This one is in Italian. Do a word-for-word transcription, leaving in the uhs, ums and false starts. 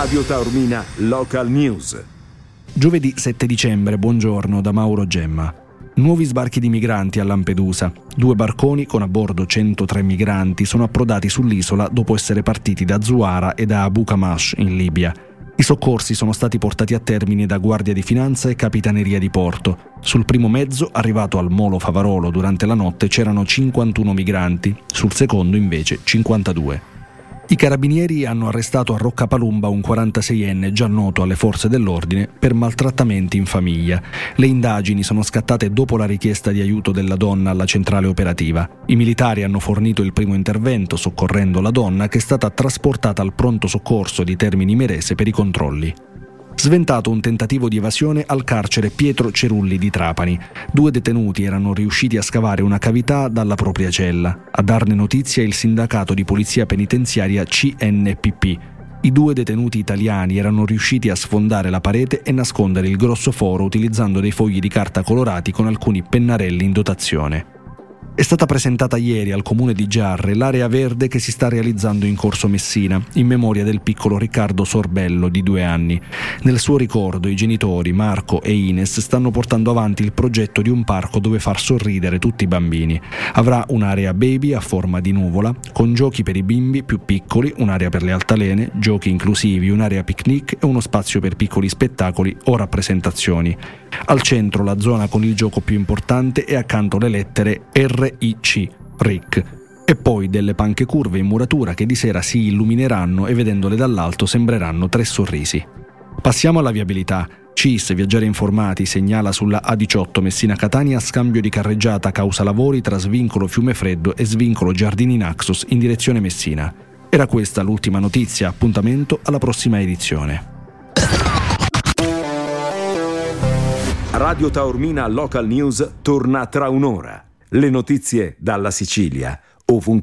Radio Taormina Local News. Giovedì sette dicembre, buongiorno da Mauro Gemma. Nuovi sbarchi di migranti a Lampedusa. Due barconi con a bordo centotré migranti sono approdati sull'isola dopo essere partiti da Zuara e da Abu Kamash in Libia. I soccorsi sono stati portati a termine da Guardia di Finanza e Capitaneria di Porto. Sul primo mezzo, arrivato al Molo Favarolo durante la notte, c'erano cinquantuno migranti, sul secondo invece cinquantadue. I carabinieri hanno arrestato a Roccapalumba un quarantaseienne già noto alle forze dell'ordine per maltrattamenti in famiglia. Le indagini sono scattate dopo la richiesta di aiuto della donna alla centrale operativa. I militari hanno fornito il primo intervento soccorrendo la donna, che è stata trasportata al pronto soccorso di Termini Imerese per i controlli. Sventato un tentativo di evasione al carcere Pietro Cerulli di Trapani. Due detenuti erano riusciti a scavare una cavità dalla propria cella. A darne notizia il sindacato di polizia penitenziaria C N P P. I due detenuti italiani erano riusciti a sfondare la parete e nascondere il grosso foro utilizzando dei fogli di carta colorati con alcuni pennarelli in dotazione. È stata presentata ieri al comune di Giarre l'area verde che si sta realizzando in Corso Messina, in memoria del piccolo Riccardo Sorbello di due anni. Nel suo ricordo i genitori Marco e Ines stanno portando avanti il progetto di un parco dove far sorridere tutti i bambini. Avrà un'area baby a forma di nuvola, con giochi per i bimbi più piccoli, un'area per le altalene, giochi inclusivi, un'area picnic e uno spazio per piccoli spettacoli o rappresentazioni. Al centro la zona con il gioco più importante e accanto le lettere R. I C, R I C, e poi delle panche curve in muratura che di sera si illumineranno e vedendole dall'alto sembreranno tre sorrisi. Passiamo alla viabilità. C I S Viaggiare Informati segnala sulla A diciotto Messina Catania scambio di carreggiata causa lavori tra Svincolo Fiume Freddo e Svincolo Giardini Naxos in direzione Messina. Era questa l'ultima notizia, appuntamento alla prossima edizione. Radio Taormina Local News torna tra un'ora. Le notizie dalla Sicilia, ovunque.